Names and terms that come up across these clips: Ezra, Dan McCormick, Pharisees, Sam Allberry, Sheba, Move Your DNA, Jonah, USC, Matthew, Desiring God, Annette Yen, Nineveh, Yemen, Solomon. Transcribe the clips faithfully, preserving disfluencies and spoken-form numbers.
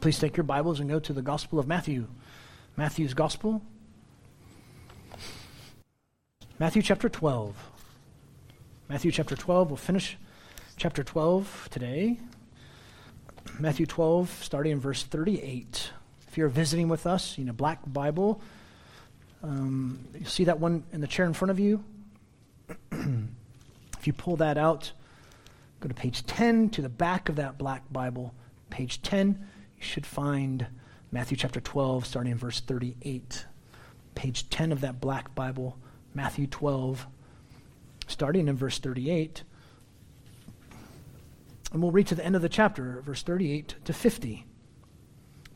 Please take your Bibles and go to the Gospel of Matthew. Matthew's Gospel. Matthew chapter twelve. Matthew chapter twelve. We'll finish chapter twelve today. Matthew twelve, starting in verse thirty-eight. If you're visiting with us, you know, black Bible. Um, you see that one in the chair in front of you? If you pull that out, go to page ten, to the back of that black Bible, page ten. You should find Matthew chapter twelve, starting in verse thirty-eight. Page ten of that black Bible, Matthew twelve, starting in verse thirty-eight. And we'll read to the end of the chapter, verse thirty-eight to fifty.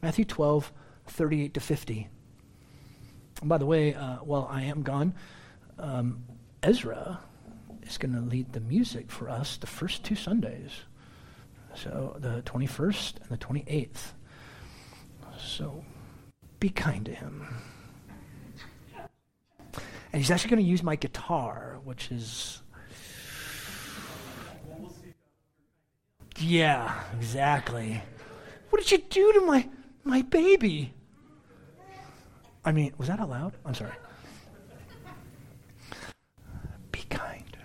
Matthew twelve, thirty-eight to fifty. And by the way, uh, while I am gone, um, Ezra is going to lead the music for us the first two Sundays. So the twenty-first and the twenty-eighth. So be kind to him. And he's actually going to use my guitar, which is... Yeah, exactly. What did you do to my, my baby? I mean, was that allowed? I'm sorry. Be kinder.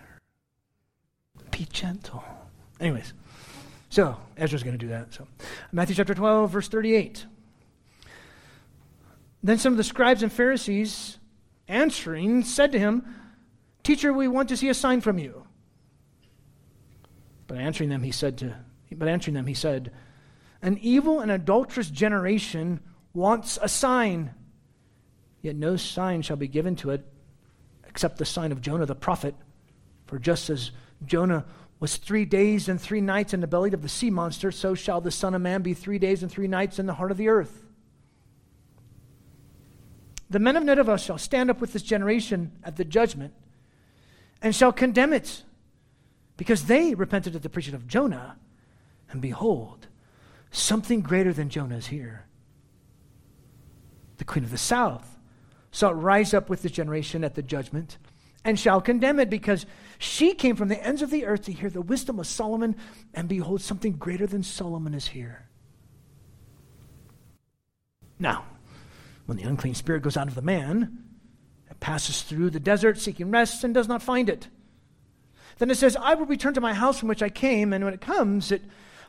Be gentle. Anyways. So, Ezra's going to do that. So, Matthew chapter twelve, verse thirty-eight. Then some of the scribes and Pharisees, answering, said to him, "Teacher, we want to see a sign from you." But answering them, he said to, but answering them, he said, "An evil and adulterous generation wants a sign, yet no sign shall be given to it except the sign of Jonah the prophet. For just as Jonah was three days and three nights in the belly of the sea monster, so shall the Son of Man be three days and three nights in the heart of the earth. The men of Nineveh shall stand up with this generation at the judgment and shall condemn it, because they repented at the preaching of Jonah, and behold, something greater than Jonah is here. The queen of the south shall rise up with this generation at the judgment and shall condemn it, because she came from the ends of the earth to hear the wisdom of Solomon, and behold, something greater than Solomon is here. Now, when the unclean spirit goes out of the man, it passes through the desert seeking rest and does not find it. Then it says, 'I will return to my house from which I came,' and when it comes, it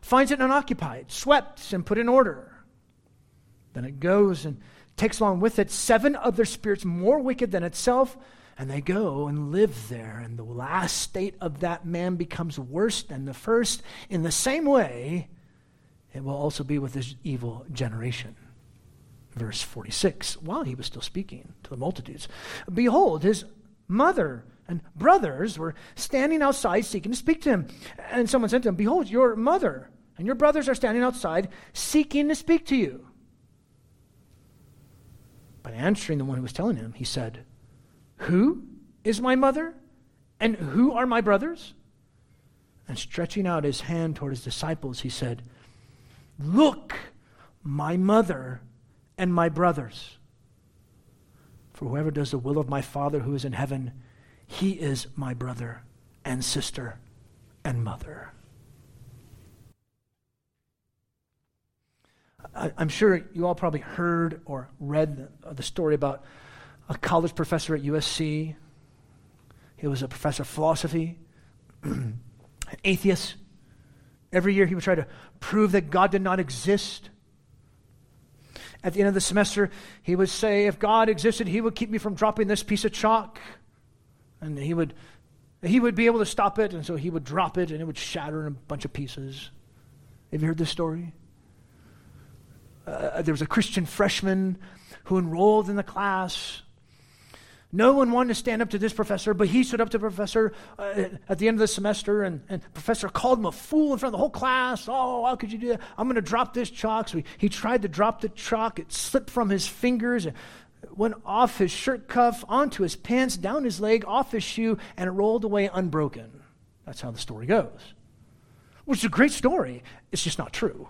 finds it unoccupied, swept, and put in order. Then it goes and takes along with it seven other spirits more wicked than itself, and they go and live there, and the last state of that man becomes worse than the first. In the same way, it will also be with this evil generation." Verse forty-six, while he was still speaking to the multitudes, behold, his mother and brothers were standing outside seeking to speak to him. And someone said to him, "Behold, your mother and your brothers are standing outside seeking to speak to you." But answering the one who was telling him, he said, "Who is my mother, and who are my brothers?" And stretching out his hand toward his disciples, he said, "Look, my mother and my brothers. For whoever does the will of my Father who is in heaven, he is my brother and sister and mother." I, I'm sure you all probably heard or read the, the story about a college professor at U S C. He was a professor of philosophy, an atheist. Every year he would try to prove that God did not exist. At the end of the semester, he would say, "If God existed, he would keep me from dropping this piece of chalk." And he would, he would be able to stop it, and so he would drop it, and it would shatter in a bunch of pieces. Have you heard this story? Uh, there was a Christian freshman who enrolled in the class. No one wanted to stand up to this professor, but he stood up to the professor uh, at the end of the semester, and, and the professor called him a fool in front of the whole class. "Oh, how could you do that? I'm going to drop this chalk." So he, he tried to drop the chalk. It slipped from his fingers. It went off his shirt cuff, onto his pants, down his leg, off his shoe, and it rolled away unbroken. That's how the story goes. Which is a great story. It's just not true.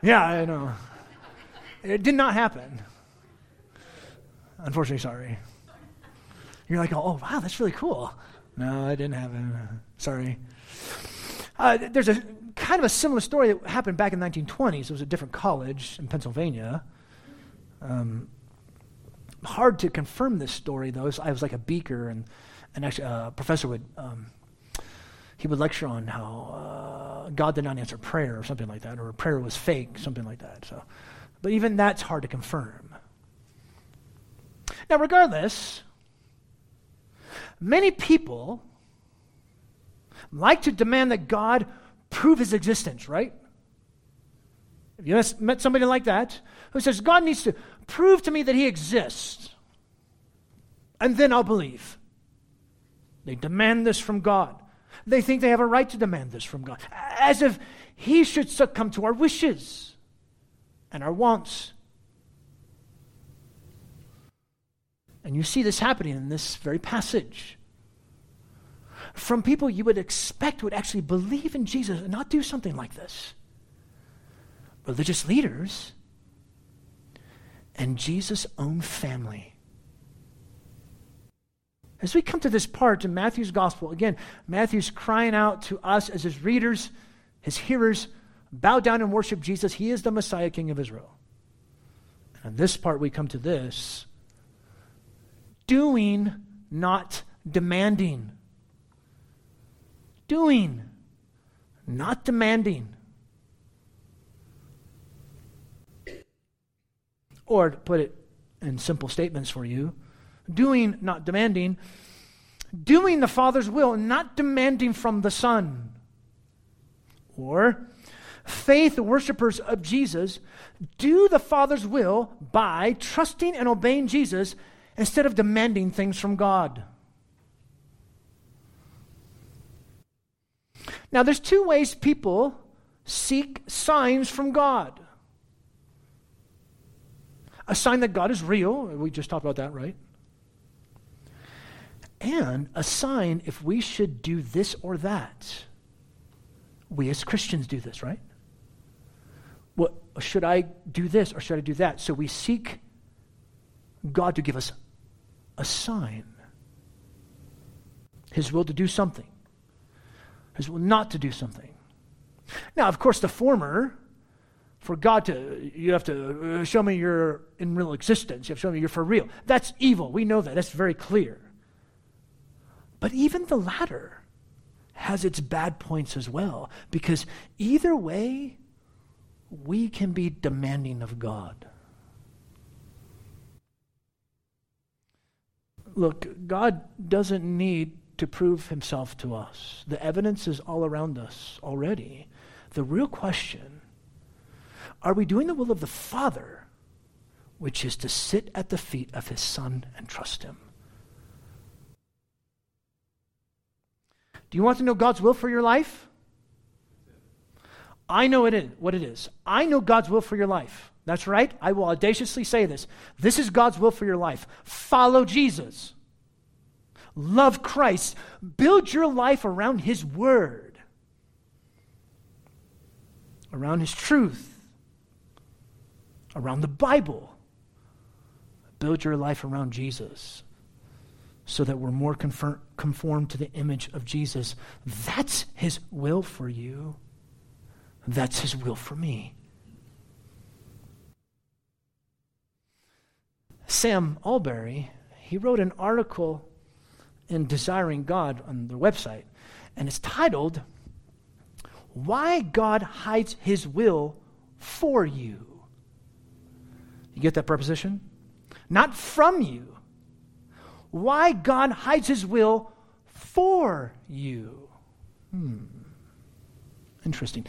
Yeah, I know. It did not happen. Unfortunately, sorry. You're like, "Oh, wow, that's really cool." No, it didn't happen. Sorry. Uh, there's a kind of a similar story that happened back in the nineteen twenties. It was a different college in Pennsylvania. Um, hard to confirm this story, though. So I was like a beaker, and, and actually a professor would, um, he would lecture on how uh, God did not answer prayer or something like that, or prayer was fake, something like that. So, but even that's hard to confirm. Now, regardless, many people like to demand that God prove his existence, right? Have you met somebody like that who says, God needs to prove to me that he exists, and then I'll believe? They demand this from God. They think they have a right to demand this from God, as if he should succumb to our wishes and our wants. And you see this happening in this very passage. From people you would expect would actually believe in Jesus and not do something like this. Religious leaders and Jesus' own family. As we come to this part in Matthew's gospel, again, Matthew's crying out to us as his readers, his hearers, bow down and worship Jesus. He is the Messiah, King of Israel. And in this part, we come to this. Doing, not demanding. Doing, not demanding. Or to put it in simple statements for you, doing, not demanding. Doing the Father's will, not demanding from the Son. Or faith worshipers of Jesus do the Father's will by trusting and obeying Jesus instead of demanding things from God. Now, there's two ways people seek signs from God. A sign that God is real. We just talked about that, right? And a sign if we should do this or that. We as Christians do this, right? What, should I do this or should I do that? So we seek God to give us a sign. His will to do something. His will not to do something. Now, of course, the former, for God to, you have to show me you're in real existence. You have to show me you're for real. That's evil. We know that. That's very clear. But even the latter has its bad points as well, because either way, we can be demanding of God. Look, God doesn't need to prove himself to us. The evidence is all around us already. The real question, are we doing the will of the Father, which is to sit at the feet of his Son and trust him? Do you want to know God's will for your life? I know it is, what it is. I know God's will for your life. That's right. I will audaciously say this. This is God's will for your life. Follow Jesus. Love Christ. Build your life around his word, around his truth, around the Bible. Build your life around Jesus so that we're more conform- conformed to the image of Jesus. That's his will for you. That's his will for me. Sam Allberry, he wrote an article in Desiring God on their website, and it's titled, Why God Hides His Will for You. You get that preposition? Not from you. Why God hides his will for you. Hmm. Interesting.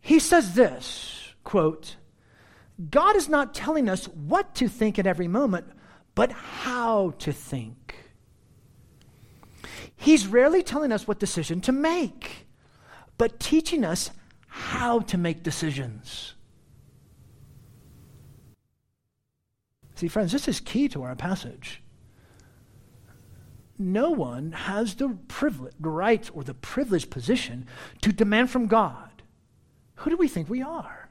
He says this, quote, God is not telling us what to think at every moment, but how to think. He's rarely telling us what decision to make, but teaching us how to make decisions. See, friends, this is key to our passage. No one has the privilege, the right or the privileged position to demand from God. Who do we think we are?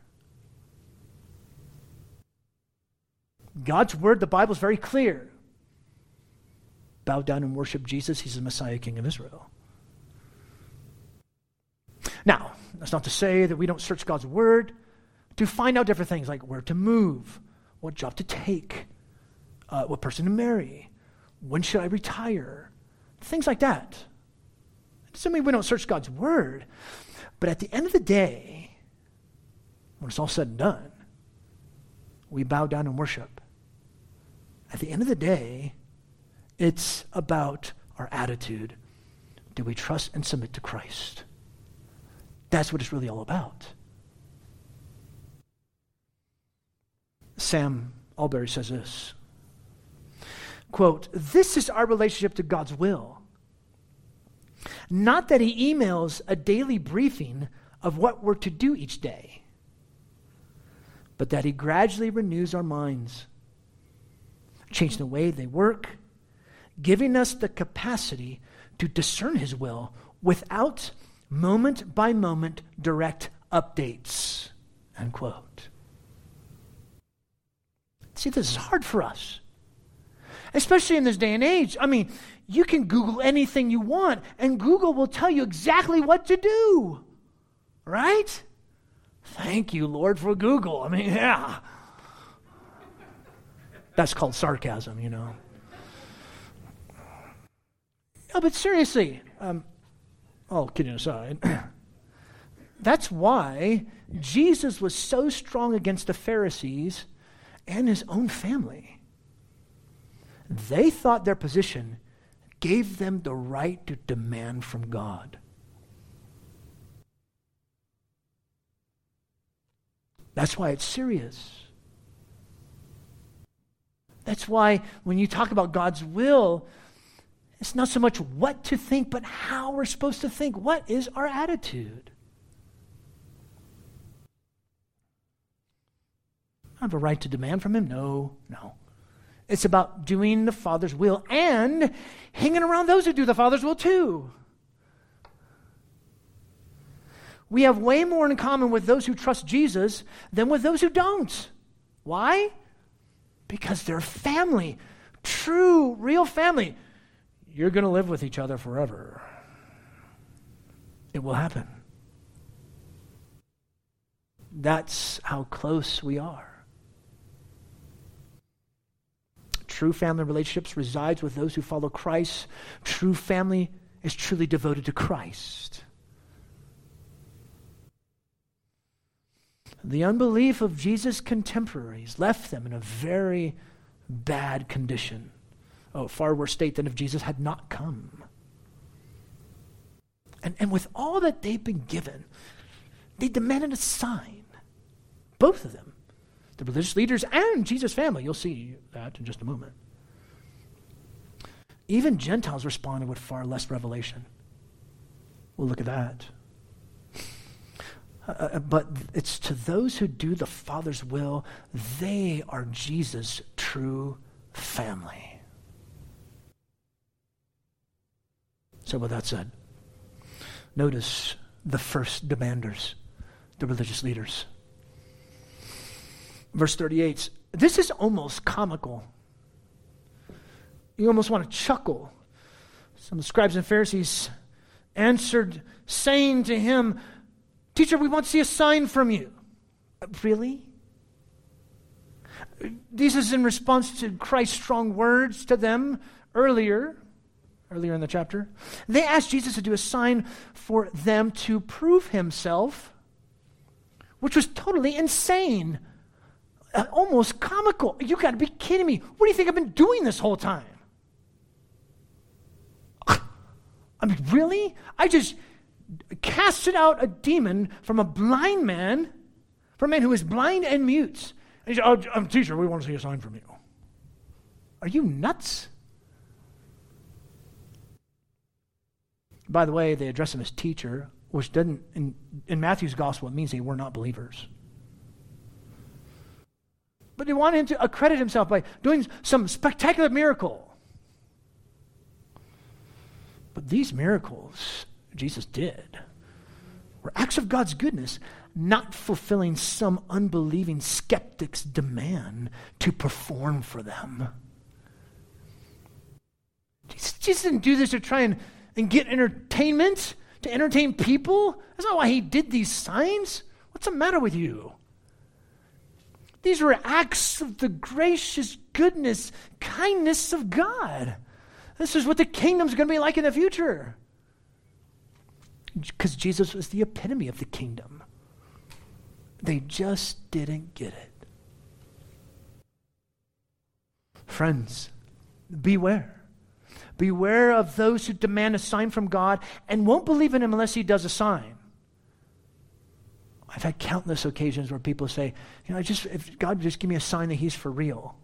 God's word, the Bible, is very clear. Bow down and worship Jesus. He's the Messiah, King of Israel. Now, That's not to say that we don't search God's word to find out different things like where to move, what job to take, uh, what person to marry, when should I retire, things like that. It doesn't mean we don't search God's word, but at the end of the day, when it's all said and done, we bow down and worship. At the end of the day, it's about our attitude. Do we trust and submit to Christ? That's what it's really all about. Sam Allberry says this, quote, "This is our relationship to God's will. Not that he emails a daily briefing of what we're to do each day, but that he gradually renews our minds, changing the way they work, giving us the capacity to discern his will without moment by moment direct updates," end quote. See, this is hard for us, especially in this day and age. I mean, you can Google anything you want, and Google will tell you exactly what to do, right? Thank you, Lord, for Google. I mean, yeah. That's called sarcasm, you know. No, but seriously, um, all kidding aside, that's why Jesus was so strong against the Pharisees and his own family. They thought their position gave them the right to demand from God. That's why it's serious. That's why when you talk about God's will, it's not so much what to think, but how we're supposed to think. What is our attitude? I have a right to demand from him? No, no. It's about doing the Father's will and hanging around those who do the Father's will too. We have way more in common with those who trust Jesus than with those who don't. Why? Because they're family, true, real family. You're going to live with each other forever. It will happen. That's how close we are. True family relationships resides with those who follow Christ. True family is truly devoted to Christ. The unbelief of Jesus' contemporaries left them in a very bad condition. Oh, far worse state than if Jesus had not come. And, and with all that they've been given, they demanded a sign. Both of them. The religious leaders and Jesus' family. You'll see that in just a moment. Even Gentiles responded with far less revelation. We'll look at that. Uh, but it's to those who do the Father's will, they are Jesus' true family. So with that said, notice the first demanders, the religious leaders. Verse thirty-eight, this is almost comical. You almost want to chuckle. Some scribes and Pharisees answered, saying to him, "Teacher, we want to see a sign from you." Really? This is in response to Christ's strong words to them earlier, earlier in the chapter. They asked Jesus to do a sign for them to prove himself, which was totally insane. Uh, almost comical. You got to be kidding me. What do you think I've been doing this whole time? I mean, really? I just casted out a demon from a blind man, from a man who is blind and mute. And he said, "Oh, I'm a teacher, we want to see a sign from you." Are you nuts? By the way, they address him as teacher, which doesn't, in, in Matthew's gospel, it means they were not believers. But they want him to accredit himself by doing some spectacular miracle. But these miracles Jesus did were acts of God's goodness, not fulfilling some unbelieving skeptic's demand to perform for them. Jesus, Jesus didn't do this to try and, and get entertainment. to entertain people? That's not why he did these signs. What's the matter with you? These were acts of the gracious goodness, kindness of God. This is what the kingdom's going to be like in the future. Because Jesus was the epitome of the kingdom. They just didn't get it. Friends, beware. Beware of those who demand a sign from God and won't believe in him unless he does a sign. I've had countless occasions where people say, you know, I just if God just give me a sign that he's for real.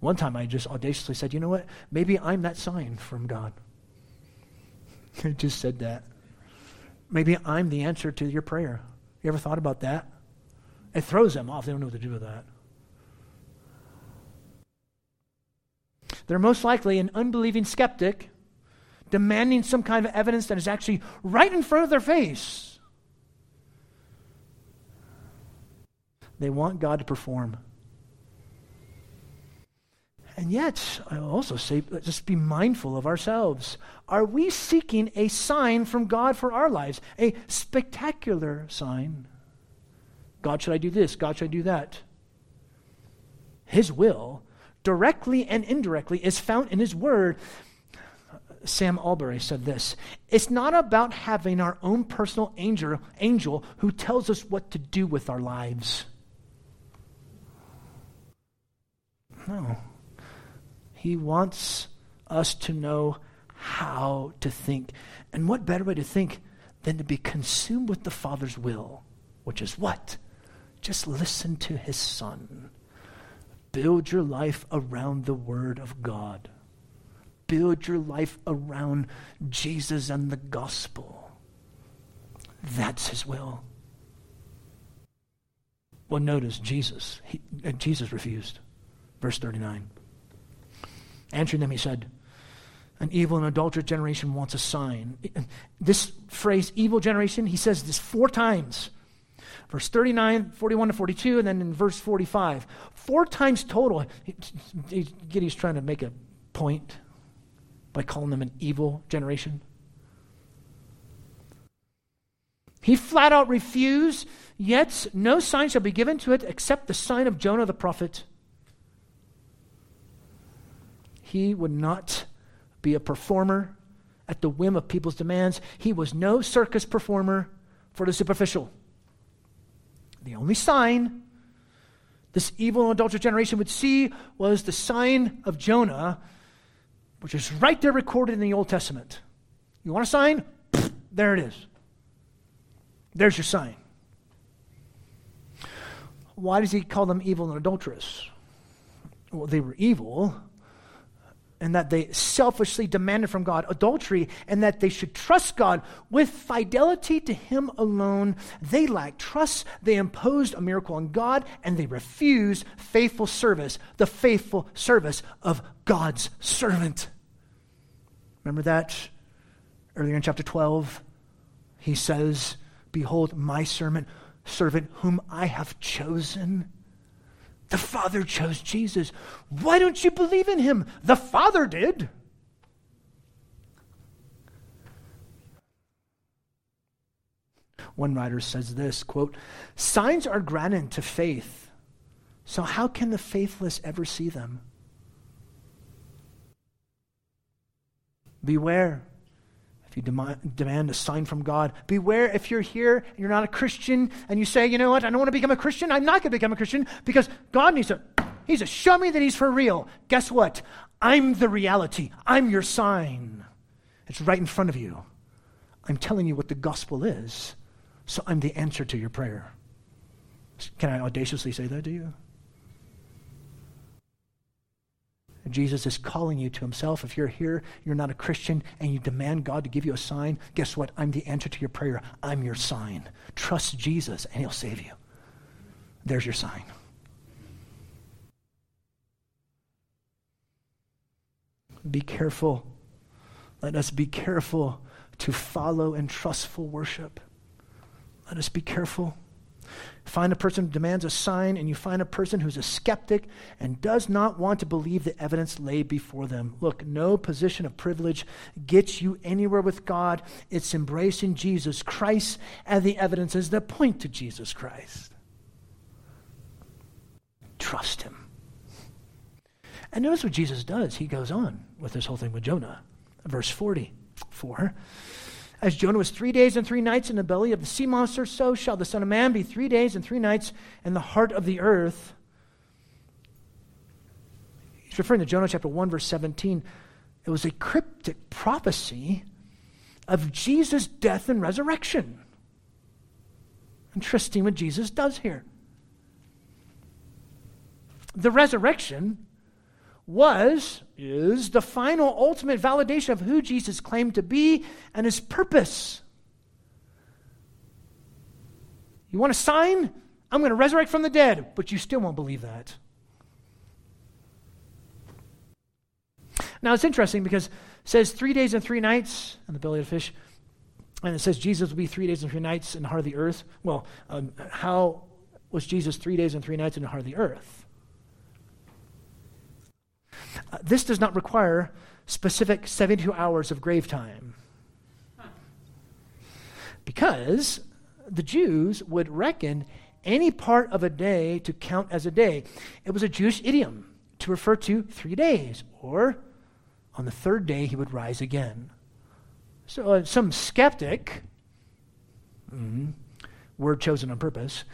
One time I just audaciously said, you know what? Maybe I'm that sign from God. I just said that. Maybe I'm the answer to your prayer. You ever thought about that? It throws them off. They don't know what to do with that. They're most likely an unbelieving skeptic demanding some kind of evidence that is actually right in front of their face. They want God to perform. And yet, I also say, just be mindful of ourselves. Are we seeking a sign from God for our lives? A spectacular sign. God, should I do this? God, should I do that? His will, directly and indirectly, is found in his word. Sam Allberry said this: it's not about having our own personal angel, angel who tells us what to do with our lives. No. He wants us to know how to think. And what better way to think than to be consumed with the Father's will, which is what? Just listen to his Son. Build your life around the Word of God. Build your life around Jesus and the gospel. That's his will. Well, notice Jesus. He, uh, Jesus refused. Verse thirty-nine. Answering them, he said, an evil and adulterous generation wants a sign. This phrase, evil generation, he says this four times. Verse thirty-nine, forty-one to forty-two, and then in verse forty-five. Four times total. Gideon's trying to make a point by calling them an evil generation. He flat out refused, yet no sign shall be given to it except the sign of Jonah the prophet. He would not be a performer at the whim of people's demands. He was no circus performer for the superficial. The only sign this evil and adulterous generation would see was the sign of Jonah, which is right there recorded in the Old Testament. You want a sign? Pfft, there it is. There's your sign. Why does he call them evil and adulterous? Well, they were evil, and that they selfishly demanded from God adultery, and that they should trust God with fidelity to him alone. They lacked trust, they imposed a miracle on God, and they refused faithful service, the faithful service of God's servant. Remember that? Earlier in chapter twelve, he says, behold, my servant, servant whom I have chosen. The Father chose Jesus. Why don't you believe in him? The Father did. One writer says this, quote, signs are granted to faith, so how can the faithless ever see them? Beware if you dem- demand a sign from God. Beware if you're here and you're not a Christian and you say, you know what, I don't want to become a Christian. I'm not going to become a Christian because God needs to, he's a show me that he's for real. Guess what? I'm the reality. I'm your sign. It's right in front of you. I'm telling you what the gospel is, so I'm the answer to your prayer. Can I audaciously say that to you? Jesus is calling you to himself. If you're here, you're not a Christian, and you demand God to give you a sign, guess what? I'm the answer to your prayer. I'm your sign. Trust Jesus, and he'll save you. There's your sign. Be careful. Let us be careful to follow in trustful worship. Let us be careful. Find a person who demands a sign, and you find a person who's a skeptic and does not want to believe the evidence laid before them. Look, no position of privilege gets you anywhere with God. It's embracing Jesus Christ and the evidences that point to Jesus Christ. Trust him. And notice what Jesus does. He goes on with this whole thing with Jonah. Verse forty-four. As Jonah was three days and three nights in the belly of the sea monster, so shall the Son of Man be three days and three nights in the heart of the earth. He's referring to Jonah chapter one, verse seventeen. It was a cryptic prophecy of Jesus' death and resurrection. Interesting what Jesus does here. The resurrection was, is the final ultimate validation of who Jesus claimed to be and his purpose. You want a sign? I'm going to resurrect from the dead, but you still won't believe that. Now it's interesting because it says three days and three nights in the belly of the fish, and it says Jesus will be three days and three nights in the heart of the earth. Well, um, how was Jesus three days and three nights in the heart of the earth? Uh, this does not require specific seventy-two hours of grave time, because the Jews would reckon any part of a day to count as a day. It was a Jewish idiom to refer to three days, or on the third day he would rise again. So uh, some skeptic, mm, word chosen on purpose,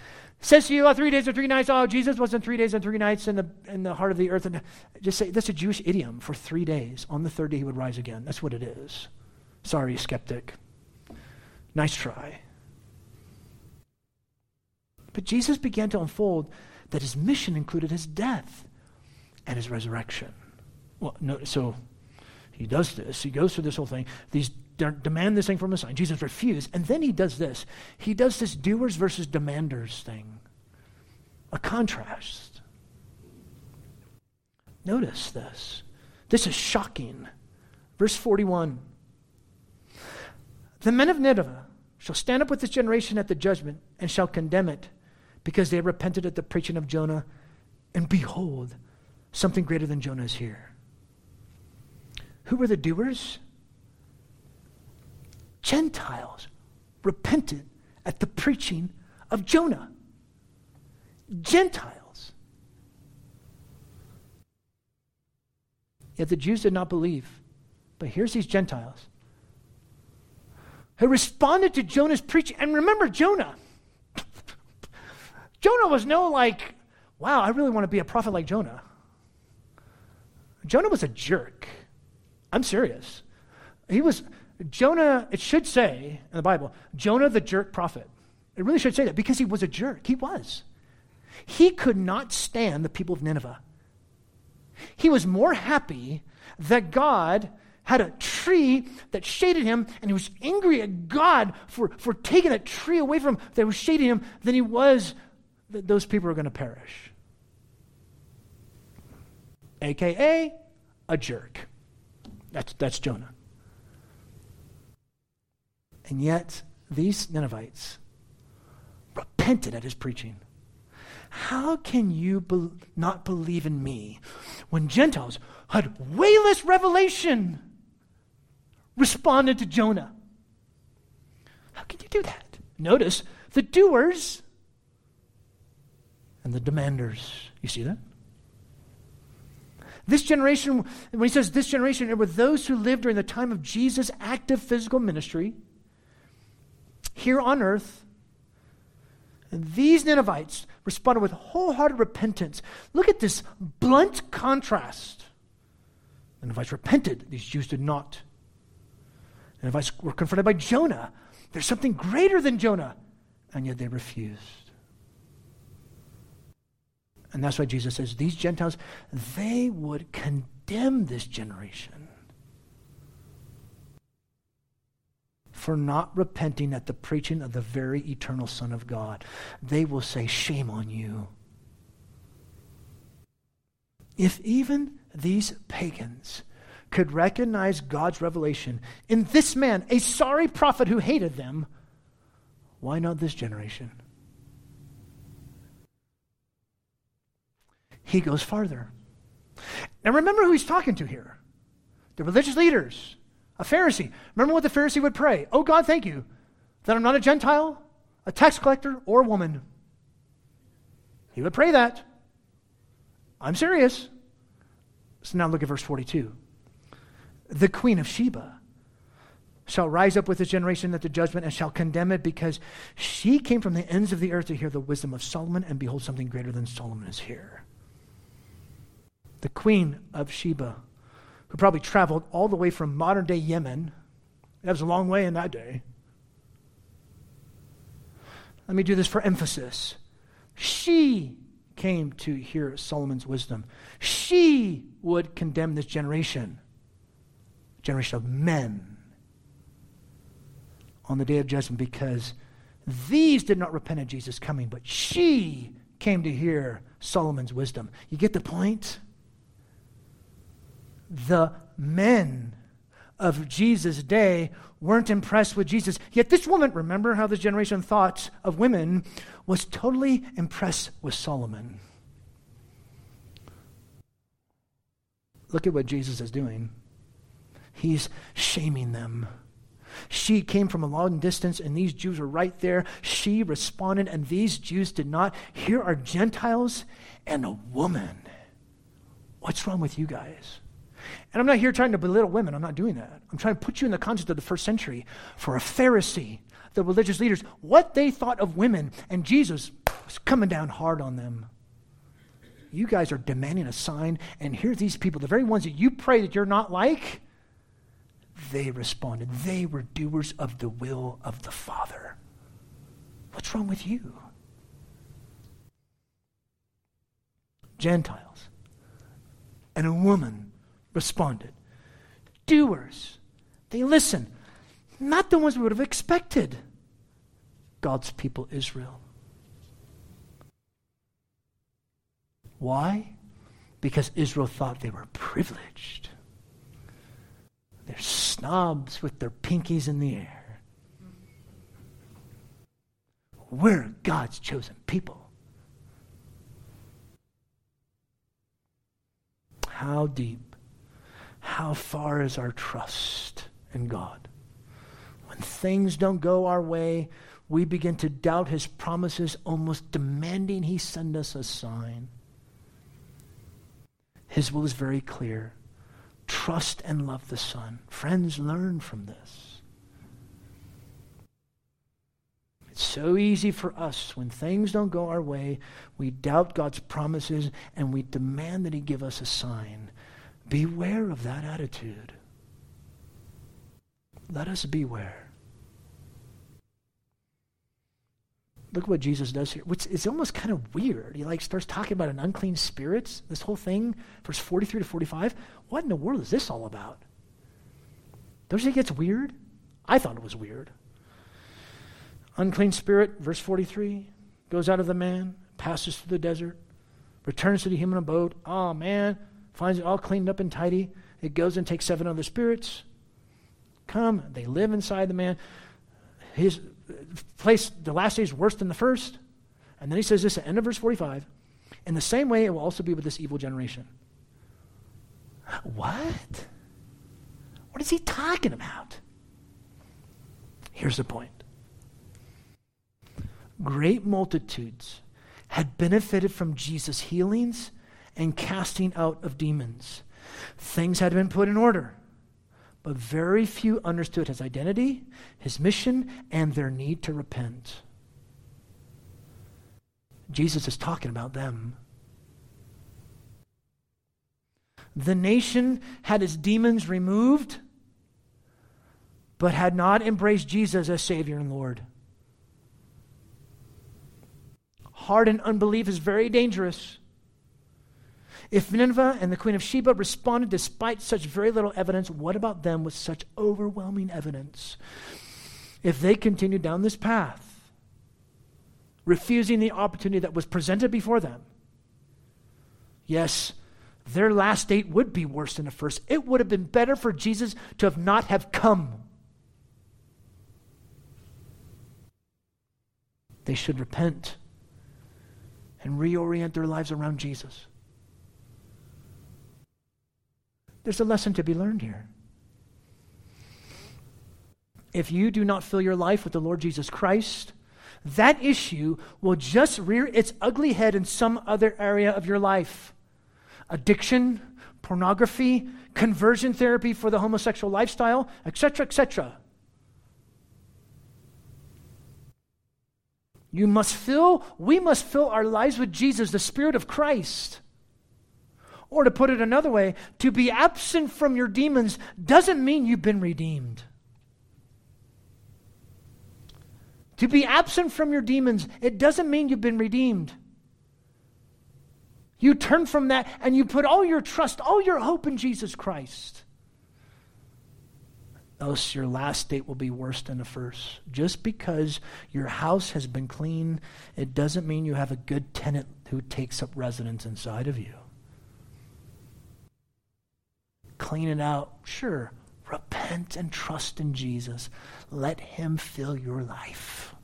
says to you, oh, three days and three nights, oh, Jesus wasn't three days and three nights in the in the heart of the earth. And just say, that's a Jewish idiom for three days. On the third day, he would rise again. That's what it is. Sorry, skeptic. Nice try. But Jesus began to unfold that his mission included his death and his resurrection. Well, no, so he does this. He goes through this whole thing. These demand this thing from a sign. Jesus refused. And then he does this. He does this doers versus demanders thing. A contrast. Notice this. This is shocking. Verse forty-one. The men of Nineveh shall stand up with this generation at the judgment and shall condemn it, because they repented at the preaching of Jonah. And behold, something greater than Jonah is here. Who were the doers? Gentiles repented at the preaching of Jonah. Gentiles. Yet the Jews did not believe. But here's these Gentiles who responded to Jonah's preaching. And remember Jonah. Jonah was no like, wow, I really want to be a prophet like Jonah. Jonah was a jerk. I'm serious. He was... Jonah, it should say in the Bible, Jonah the jerk prophet. It really should say that, because he was a jerk. He was. He could not stand the people of Nineveh. He was more happy that God had a tree that shaded him, and he was angry at God for, for taking that tree away from him that was shading him, than he was that those people are going to perish. A K A a jerk. That's, that's Jonah. And yet, these Ninevites repented at his preaching. How can you be- not believe in me when Gentiles had way less revelation responded to Jonah? How can you do that? Notice the doers and the demanders. You see that? This generation, when he says this generation, it were those who lived during the time of Jesus' active physical ministry here on earth. And these Ninevites responded with wholehearted repentance. Look at this blunt contrast. The Ninevites repented. These Jews did not. The Ninevites were confronted by Jonah. There's something greater than Jonah. And yet they refused. And that's why Jesus says these Gentiles, they would condemn this generation for not repenting at the preaching of the very eternal Son of God. They will say, shame on you. If even these pagans could recognize God's revelation in this man, a sorry prophet who hated them, why not this generation? he goes farther. Now remember who he's talking to here. The religious leaders, a Pharisee. Remember what the Pharisee would pray. Oh God, thank you that I'm not a Gentile, a tax collector, or a woman. He would pray that. I'm serious. So now look at verse forty-two. The queen of Sheba shall rise up with this generation at the judgment and shall condemn it, because she came from the ends of the earth to hear the wisdom of Solomon, and behold, something greater than Solomon is here. The queen of Sheba, who probably traveled all the way from modern-day Yemen. That was a long way in that day. Let me do this for emphasis. She came to hear Solomon's wisdom. She would condemn this generation, generation of men, on the day of judgment, because these did not repent of Jesus' coming, but she came to hear Solomon's wisdom. You get the point? The men of Jesus' day weren't impressed with Jesus. Yet this woman, remember how this generation thought of women, was totally impressed with Solomon. Look at what Jesus is doing. He's shaming them. She came from a long distance, and these Jews were right there. She responded, and these Jews did not. Here are Gentiles and a woman. What's wrong with you guys? And I'm not here trying to belittle women. I'm not doing that. I'm trying to put you in the context of the first century. For a Pharisee, the religious leaders, what they thought of women, and Jesus was coming down hard on them. You guys are demanding a sign, and here are these people, the very ones that you pray that you're not like, they responded. They were doers of the will of the Father. What's wrong with you? Gentiles and a woman responded. Doers. They listen. Not the ones we would have expected. God's people, Israel. Why? Because Israel thought they were privileged. They're snobs with their pinkies in the air. We're God's chosen people. How deep, how far is our trust in God? When things don't go our way, we begin to doubt his promises, almost demanding he send us a sign. His will is very clear. Trust and love the Son. Friends, learn from this. It's so easy for us, when things don't go our way, we doubt God's promises and we demand that he give us a sign. Beware of that attitude. Let us beware. Look what Jesus does here. Which is almost kind of weird. He like starts talking about an unclean spirit. This whole thing, verse forty-three to forty-five. What in the world is this all about? Don't you think it's weird? I thought it was weird. Unclean spirit, verse forty-three, goes out of the man, passes through the desert, returns to the human abode. Oh man. Finds it all cleaned up and tidy. It goes and takes seven other spirits. Come, they live inside the man. His place, the last day is worse than the first. And then he says this at the end of verse forty-five. In the same way, it will also be with this evil generation. What? What is he talking about? Here's the point. Great multitudes had benefited from Jesus' healings and casting out of demons. Things had been put in order, but very few understood his identity, his mission, and their need to repent. Jesus is talking about them. The nation had its demons removed, but had not embraced Jesus as Savior and Lord. Hardened unbelief is very dangerous. If Nineveh and the Queen of Sheba responded despite such very little evidence, what about them with such overwhelming evidence? If they continued down this path, refusing the opportunity that was presented before them, yes, their last date would be worse than the first. It would have been better for Jesus to have not have come. They should repent and reorient their lives around Jesus. There's a lesson to be learned here. If you do not fill your life with the Lord Jesus Christ, that issue will just rear its ugly head in some other area of your life. Addiction, pornography, conversion therapy for the homosexual lifestyle, et cetera, et cetera. You must fill, we must fill our lives with Jesus, the Spirit of Christ. Or to put it another way, to be absent from your demons doesn't mean you've been redeemed. To be absent from your demons, it doesn't mean you've been redeemed. You turn from that and you put all your trust, all your hope in Jesus Christ. Else your last state will be worse than the first. Just because your house has been clean, it doesn't mean you have a good tenant who takes up residence inside of you. Clean it out, sure. Repent and trust in Jesus. Let him fill your life.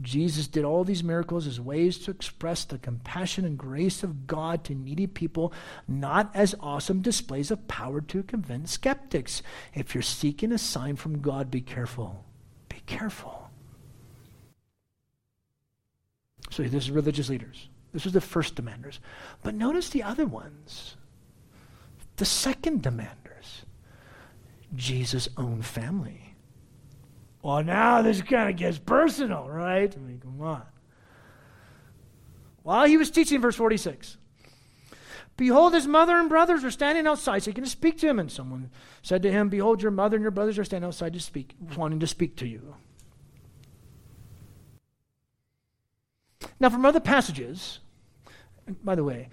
Jesus did all these miracles as ways to express the compassion and grace of God to needy people, not as awesome displays of power to convince skeptics. If you're seeking a sign from God, be careful. Be careful. So this is religious leaders. This was the first demanders. But notice the other ones. The second demanders. Jesus' own family. Well, now this kind of gets personal, right? I mean, come on. While he was teaching, verse forty-six, behold, his mother and brothers were standing outside seeking to speak to him. And someone said to him, behold, your mother and your brothers are standing outside to speak, wanting to speak to you. Now, from other passages, by the way,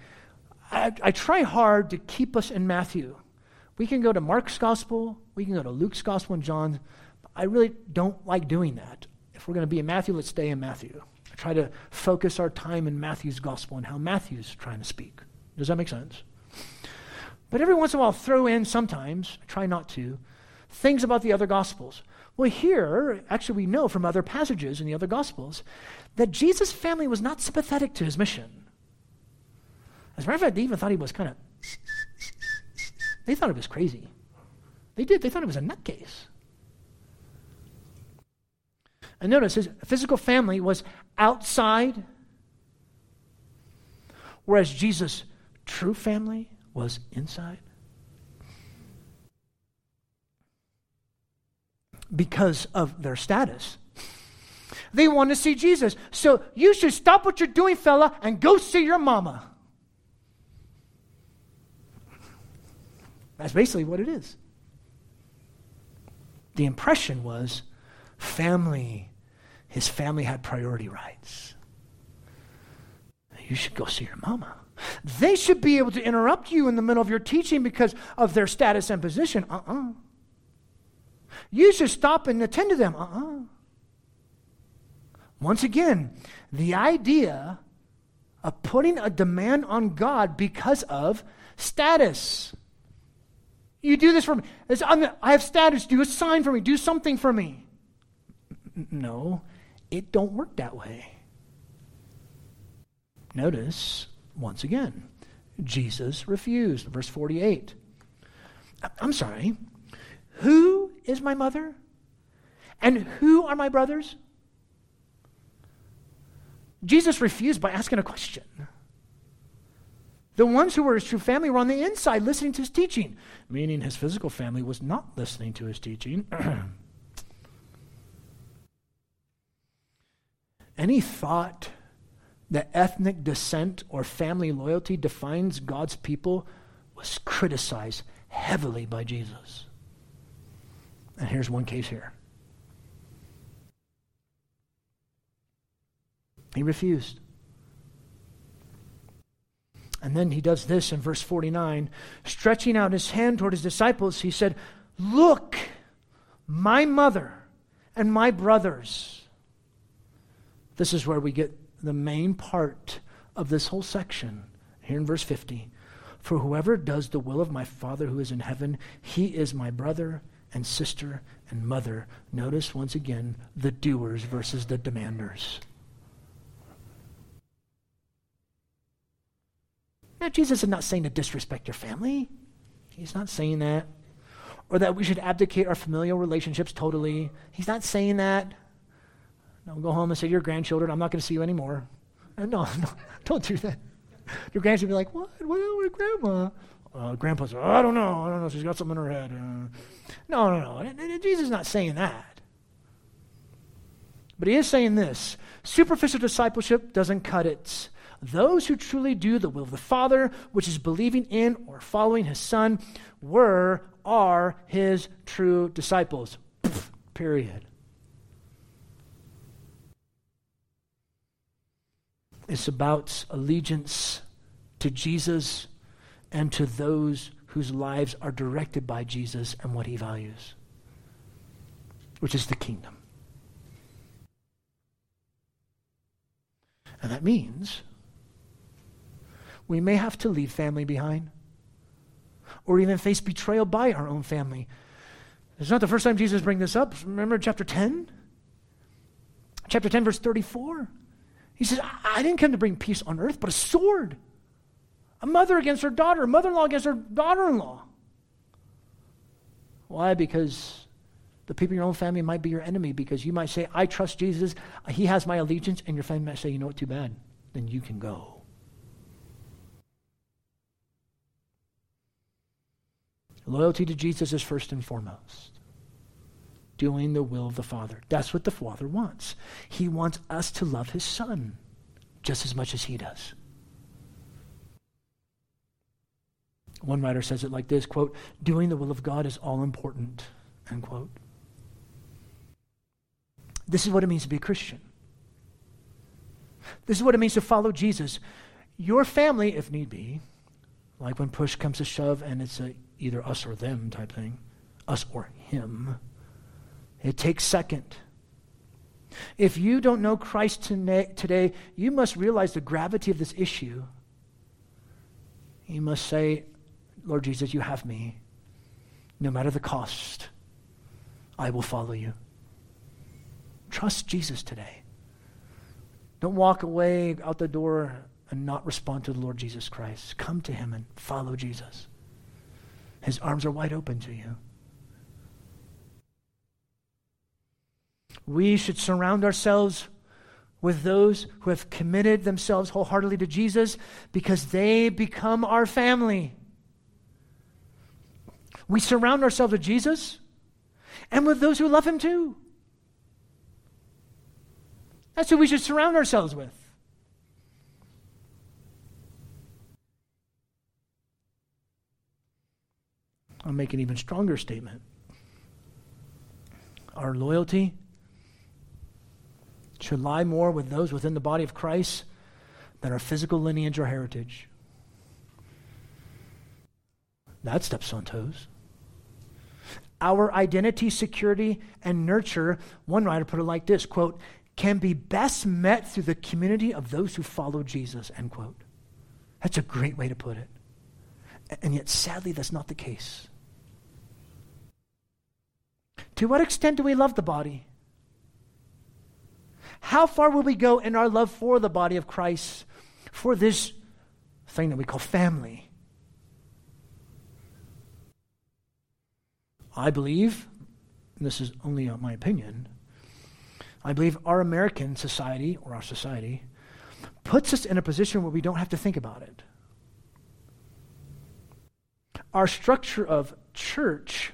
I, I try hard to keep us in Matthew. We can go to Mark's gospel, we can go to Luke's gospel and John's. I really don't like doing that. If we're going to be in Matthew, let's stay in Matthew. I try to focus our time in Matthew's gospel and how Matthew's trying to speak. Does that make sense? But every once in a while, I'll throw in sometimes, I try not to, things about the other gospels. Well, here, actually we know from other passages in the other gospels that Jesus' family was not sympathetic to his mission. As a matter of fact, they even thought he was kind of, they thought it was crazy. They did, they thought it was a nutcase. And notice, his physical family was outside, whereas Jesus' true family was inside. Because of their status, they want to see Jesus. So you should stop what you're doing, fella, and go see your mama. That's basically what it is. The impression was, family, his family had priority rights. You should go see your mama. They should be able to interrupt you in the middle of your teaching because of their status and position. Uh-uh. You should stop and attend to them. Uh-uh. Once again, the idea of putting a demand on God because of status. You do this for me. I have status. Do a sign for me. Do something for me. No, it don't work that way. Notice, once again, Jesus refused. Verse forty-eight. I'm sorry. Who is my mother? And who are my brothers? Jesus refused by asking a question. The ones who were his true family were on the inside listening to his teaching, meaning his physical family was not listening to his teaching. Any thought that ethnic descent or family loyalty defines God's people was criticized heavily by Jesus. And here's one case here. He refused. And then he does this in verse forty-nine. Stretching out his hand toward his disciples, he said, look, my mother and my brothers. This is where we get the main part of this whole section, here in verse fifty. For whoever does the will of my Father who is in heaven, he is my brother and sister and mother. Notice once again the doers versus the demanders. Now, Jesus is not saying to disrespect your family. He's not saying that. Or that we should abdicate our familial relationships totally. He's not saying that. Don't go home and say to your grandchildren, I'm not going to see you anymore. No, no, don't do that. Your grandchildren will be like, what? What happened to grandma? Uh, grandpa's like, I don't know. I don't know. She's got something in her head. Uh, no, no, no. Jesus is not saying that. But he is saying this. Superficial discipleship doesn't cut it. Those who truly do the will of the Father, which is believing in or following his Son, were, are his true disciples. Pfft, period. It's about allegiance to Jesus and to those whose lives are directed by Jesus and what he values, which is the kingdom. And that means we may have to leave family behind or even face betrayal by our own family. It's not the first time Jesus brings this up. Remember chapter ten? Chapter ten, verse thirty-four. He says, I didn't come to bring peace on earth, but a sword. A mother against her daughter, a mother-in-law against her daughter-in-law. Why? Because the people in your own family might be your enemy, because you might say, I trust Jesus, he has my allegiance, and your family might say, you know what, too bad. Then you can go. Loyalty to Jesus is first and foremost. Doing the will of the Father. That's what the Father wants. He wants us to love his Son just as much as he does. One writer says it like this, quote, doing the will of God is all important, end quote. This is what it means to be a Christian. This is what it means to follow Jesus. Your family, if need be, like when push comes to shove and it's a either us or them type thing, us or him, it takes second. If you don't know Christ today, you must realize the gravity of this issue. You must say, Lord Jesus, you have me. No matter the cost, I will follow you. Trust Jesus today. Don't walk away out the door and not respond to the Lord Jesus Christ. Come to him and follow Jesus. His arms are wide open to you. We should surround ourselves with those who have committed themselves wholeheartedly to Jesus, because they become our family. We surround ourselves with Jesus and with those who love him too. That's who we should surround ourselves with. I'll make an even stronger statement. Our loyalty should lie more with those within the body of Christ than our physical lineage or heritage. That steps on toes. Our identity, security, and nurture, one writer put it like this, quote, can be best met through the community of those who follow Jesus, end quote. That's a great way to put it. And yet, sadly, that's not the case. To what extent do we love the body? How far will we go in our love for the body of Christ, for this thing that we call family? I believe, and this is only my opinion, I believe our American society, or our society, puts us in a position where we don't have to think about it. Our structure of church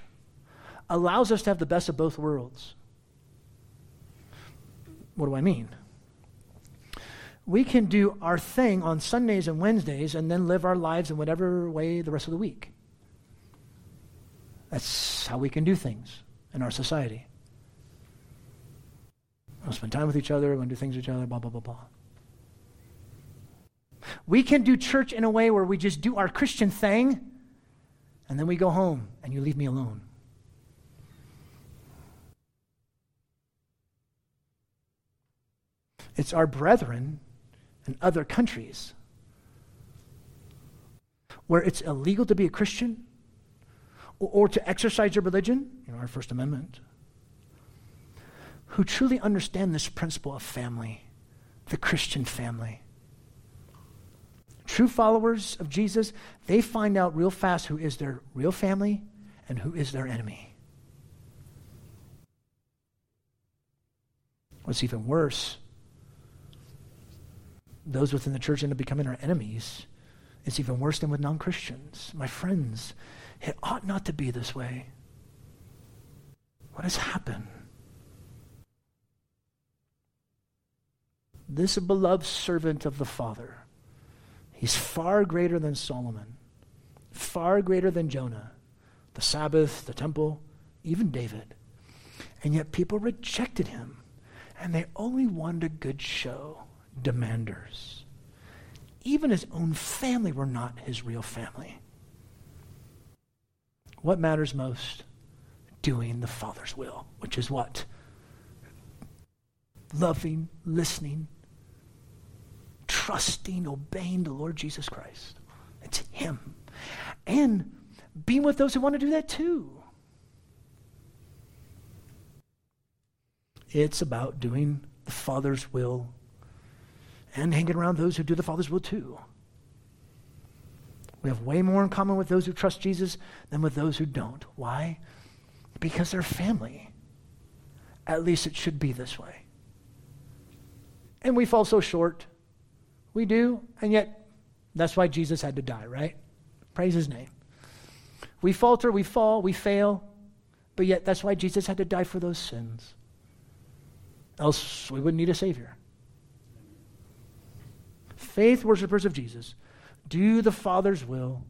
allows us to have the best of both worlds. What do I mean? We can do our thing on Sundays and Wednesdays and then live our lives in whatever way the rest of the week. That's how we can do things in our society. We'll spend time with each other, we'll do things with each other, blah, blah, blah, blah. We can do church in a way where we just do our Christian thing and then we go home and you leave me alone. It's our brethren in other countries where it's illegal to be a Christian or, or to exercise your religion, you know, our First Amendment, who truly understand this principle of family, the Christian family. True followers of Jesus, they find out real fast who is their real family and who is their enemy. What's even worse, those within the church end up becoming our enemies. It's even worse than with non-Christians. My friends, it ought not to be this way. What has happened? This beloved servant of the Father, he's far greater than Solomon, far greater than Jonah, the Sabbath, the temple, even David. And yet people rejected him, and they only wanted a good show, demanders. Even his own family were not his real family. What matters most? Doing the Father's will, which is what? Loving, listening, trusting, obeying the Lord Jesus Christ. It's him. And being with those who want to do that too. It's about doing the Father's will and hanging around those who do the Father's will too. We have way more in common with those who trust Jesus than with those who don't. Why? Because they're family. At least it should be this way. And we fall so short. We do, and yet that's why Jesus had to die, right? Praise his name. We falter, we fall, we fail, but yet that's why Jesus had to die for those sins. Else we wouldn't need a Savior. Faith worshipers of Jesus do the Father's will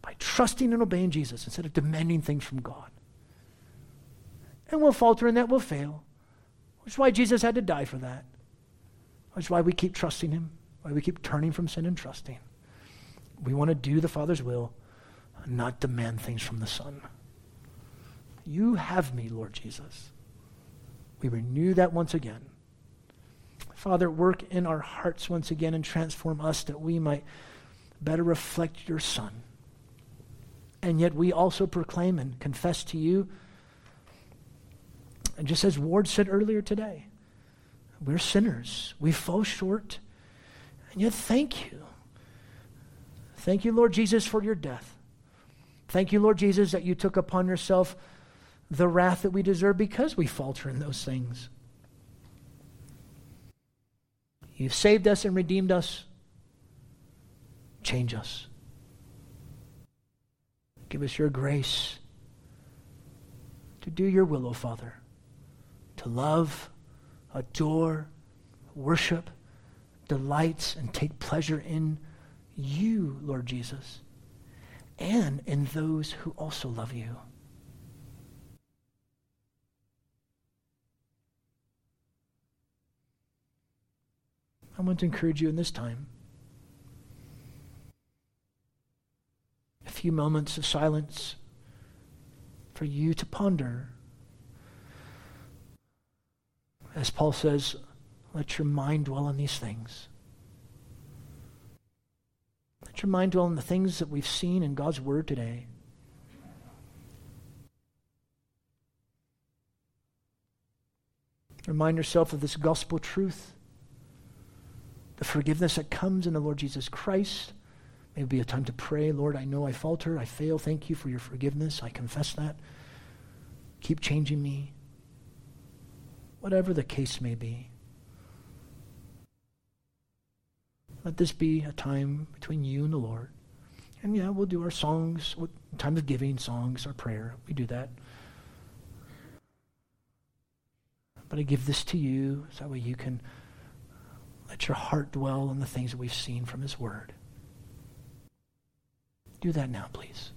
by trusting and obeying Jesus instead of demanding things from God. And we'll falter in that, we'll fail, which is why Jesus had to die for that. Which is why we keep trusting him. Why we keep turning from sin and trusting. We want to do the Father's will, not demand things from the Son. You have me, Lord Jesus. We renew that once again. Father, work in our hearts once again and transform us that we might better reflect your Son. And yet we also proclaim and confess to you, and just as Ward said earlier today, we're sinners. We fall short. And yet, thank you. Thank you, Lord Jesus, for your death. Thank you, Lord Jesus, that you took upon yourself the wrath that we deserve because we falter in those things. You've saved us and redeemed us. Change us. Give us your grace to do your will, O Father, to love, adore, worship, delights, and take pleasure in you, Lord Jesus, and in those who also love you. I want to encourage you in this time. A few moments of silence for you to ponder. As Paul says, let your mind dwell on these things. Let your mind dwell on the things that we've seen in God's Word today. Remind yourself of this gospel truth, the forgiveness that comes in the Lord Jesus Christ. May it be a time to pray, Lord, I know I falter, I fail. Thank you for your forgiveness. I confess that. Keep changing me. Whatever the case may be. Let this be a time between you and the Lord. And yeah, we'll do our songs, time of giving, songs, our prayer. We do that. But I give this to you so that way you can let your heart dwell on the things that we've seen from his word. Do that now, please.